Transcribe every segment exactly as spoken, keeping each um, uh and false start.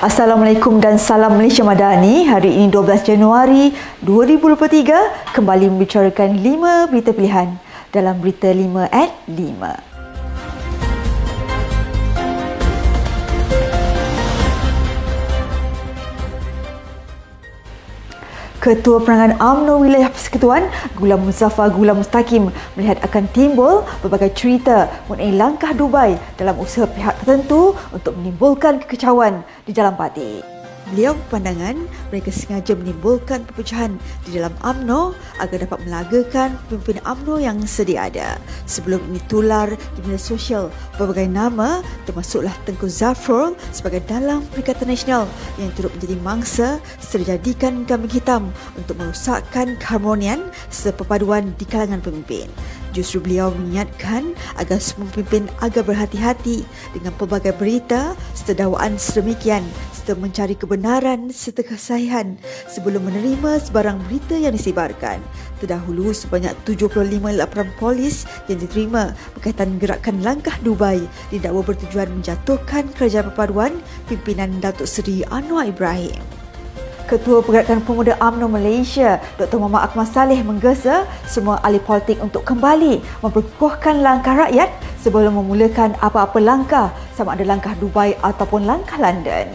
Assalamualaikum dan salam Malaysia Madani. Hari ini dua belas Januari dua ribu dua puluh tiga kembali membicarakan lima berita pilihan dalam berita lima at lima. Ketua Perangan UMNO Wilayah Persekutuan Gula Muzaffar Gula Mustaqim melihat akan timbul berbagai cerita mengenai langkah Dubai dalam usaha pihak tertentu untuk menimbulkan kekecauan di dalam parti. Beliau berpandangan mereka sengaja menimbulkan perpecahan di dalam UMNO agar dapat melagakan pemimpin UMNO yang sedia ada. Sebelum ini tular di media sosial berbagai nama termasuklah Tengku Zafrul sebagai dalang Perikatan Nasional yang turut menjadi mangsa serta jadikan kambing hitam untuk merosakkan keharmonian serta perpaduan di kalangan pemimpin. Justru beliau mengingatkan agar semua pemimpin agak berhati-hati dengan pelbagai berita serta dakwaan sedemikian serta mencari kebenaran serta kesahihan sebelum menerima sebarang berita yang disebarkan. Terdahulu sebanyak tujuh puluh lima laporan polis yang diterima berkaitan gerakan Langkah Dubai didakwa bertujuan menjatuhkan kerajaan perpaduan pimpinan Datuk Seri Anwar Ibrahim. Ketua Pergerakan Pemuda UMNO Malaysia, Doktor Mohamad Akmal Saleh menggesa semua ahli politik untuk kembali memperkukuhkan langkah rakyat sebelum memulakan apa-apa langkah sama ada langkah Dubai ataupun langkah London.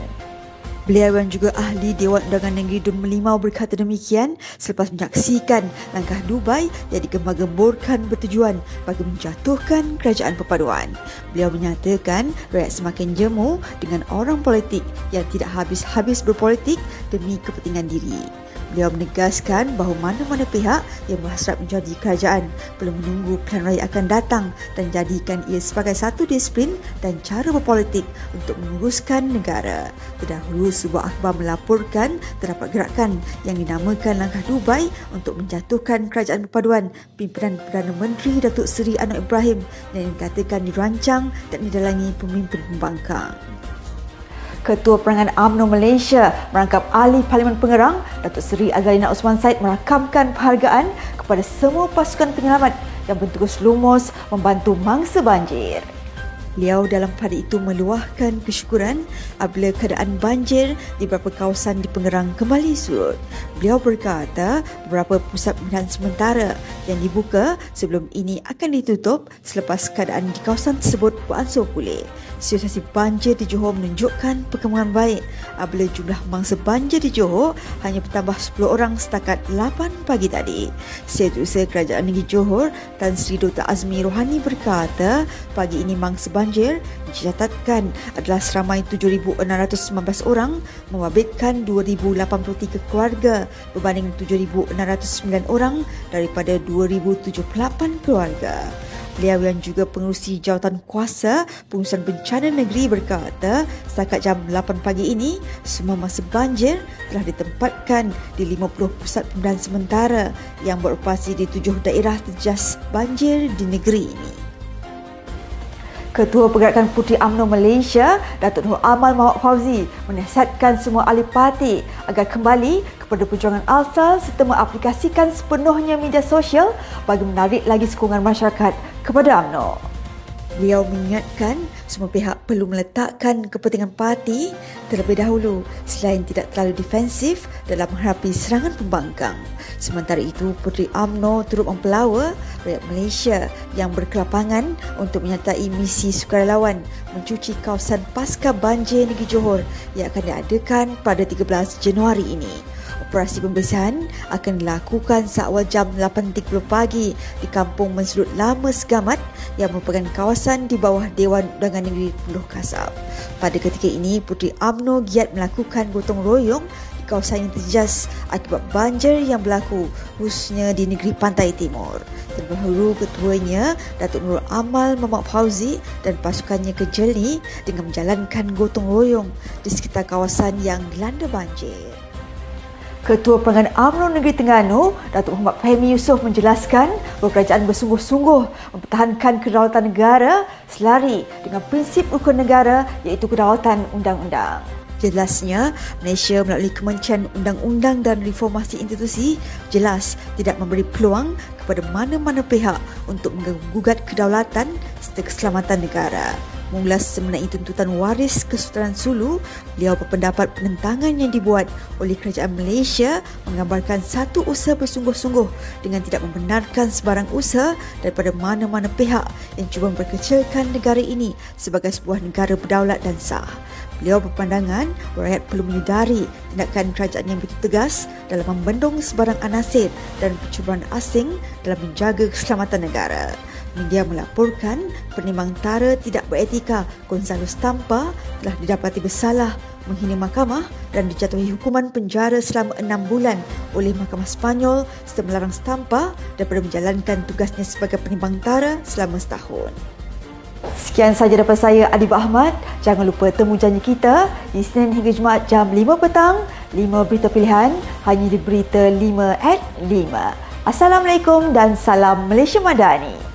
Beliau yang juga ahli Dewan Undangan Negeri Dun Melimau berkata demikian selepas menyaksikan langkah Dubai yang digembar-gemborkan bertujuan bagi menjatuhkan kerajaan perpaduan. Beliau menyatakan rakyat semakin jemu dengan orang politik yang tidak habis-habis berpolitik demi kepentingan diri. Beliau menegaskan bahawa mana-mana pihak yang berhasrat menjadi kerajaan perlu menunggu pilihan raya akan datang dan jadikan ia sebagai satu disiplin dan cara berpolitik untuk menguruskan negara. Terdahulu sebuah akhbar melaporkan terdapat gerakan yang dinamakan Langkah Dubai untuk menjatuhkan kerajaan perpaduan pimpinan Perdana Menteri Datuk Seri Anwar Ibrahim yang dikatakan dirancang dan didalangi pemimpin pembangkang. Ketua Perangan UMNO Malaysia merangkap ahli Parlimen Pengerang, Datuk Seri Azalina Osman Said merakamkan penghargaan kepada semua pasukan penyelamat yang bertugas lumus membantu mangsa banjir. Beliau dalam pada itu meluahkan kesyukuran apabila keadaan banjir di beberapa kawasan di Pengerang kembali surut. Beliau berkata beberapa pusat pembinaan sementara yang dibuka sebelum ini akan ditutup selepas keadaan di kawasan tersebut beransur pulih. Situasi banjir di Johor menunjukkan perkembangan baik apabila jumlah mangsa banjir di Johor hanya bertambah sepuluh orang setakat lapan pagi tadi. Setiausaha Kerajaan Negeri Johor Tan Sri Doktor Azmi Rohani berkata pagi ini mangsa banjir banjir dicatatkan adalah seramai tujuh ribu enam ratus sembilan belas orang membabitkan dua ribu lapan puluh tiga keluarga berbanding tujuh ribu enam ratus sembilan orang daripada dua ribu tujuh puluh lapan keluarga. Beliau yang juga pengurusi jawatan kuasa pengurusan bencana negeri berkata setakat jam lapan pagi ini semua mangsa banjir telah ditempatkan di lima puluh pusat pembinaan sementara yang beroperasi di tujuh daerah terjejas banjir di negeri ini. Ketua Pergerakan Puteri UMNO Malaysia, Datuk Nur Amal Mahok Fauzi menasihatkan semua ahli parti agar kembali kepada perjuangan asal serta mengaplikasikan sepenuhnya media sosial bagi menarik lagi sokongan masyarakat kepada UMNO. Beliau mengingatkan semua pihak perlu meletakkan kepentingan parti terlebih dahulu selain tidak terlalu defensif dalam menghadapi serangan pembangkang. Sementara itu, Puteri UMNO turut mempelawa rakyat Malaysia yang berkelapangan untuk menyertai misi sukarelawan mencuci kawasan pasca banjir negeri Johor yang akan diadakan pada tiga belas Januari ini. Operasi pembersihan akan dilakukan seawal jam lapan tiga puluh pagi di Kampung Mensudut Lama Segamat yang merupakan kawasan di bawah Dewan Undangan Negeri Puloh Kasab. Pada ketika ini, Puteri UMNO giat melakukan gotong royong di kawasan yang terjejas akibat banjir yang berlaku khususnya di negeri Pantai Timur. Terdahulu ketuanya, Datuk Nur Amal Mahok Fauzi dan pasukannya ke Jeli dengan menjalankan gotong royong di sekitar kawasan yang dilanda banjir. Ketua Perangan UMNO Negeri Terengganu, Datuk Mohd Fahimi Yusof menjelaskan bahawa kerajaan bersungguh-sungguh mempertahankan kedaulatan negara selari dengan prinsip rukun negara iaitu kedaulatan undang-undang. Jelasnya, Malaysia melalui Kementerian Undang-Undang dan Reformasi Institusi jelas tidak memberi peluang kepada mana-mana pihak untuk menggugat kedaulatan serta keselamatan negara. Mengulas semenai tuntutan waris Kesultanan Sulu, beliau berpendapat penentangan yang dibuat oleh kerajaan Malaysia menggambarkan satu usaha bersungguh-sungguh dengan tidak membenarkan sebarang usaha daripada mana-mana pihak yang cuba memperkecilkan negara ini sebagai sebuah negara berdaulat dan sah. Beliau berpandangan rakyat perlu menyedari tindakan kerajaan yang begitu tegas dalam membendung sebarang anasir dan percubaan asing dalam menjaga keselamatan negara. Media melaporkan penimbang tara tidak beretika Gonzalo Stampa telah didapati bersalah menghina mahkamah dan dijatuhi hukuman penjara selama enam bulan oleh Mahkamah Sepanyol serta melarang Stampa daripada menjalankan tugasnya sebagai penimbang tara selama setahun. Sekian sahaja daripada saya, Adib Ahmad. Jangan lupa temu janji kita Isnin hingga Jumaat jam lima petang, lima berita pilihan hanya di Berita lima at lima. Assalamualaikum dan salam Malaysia Madani.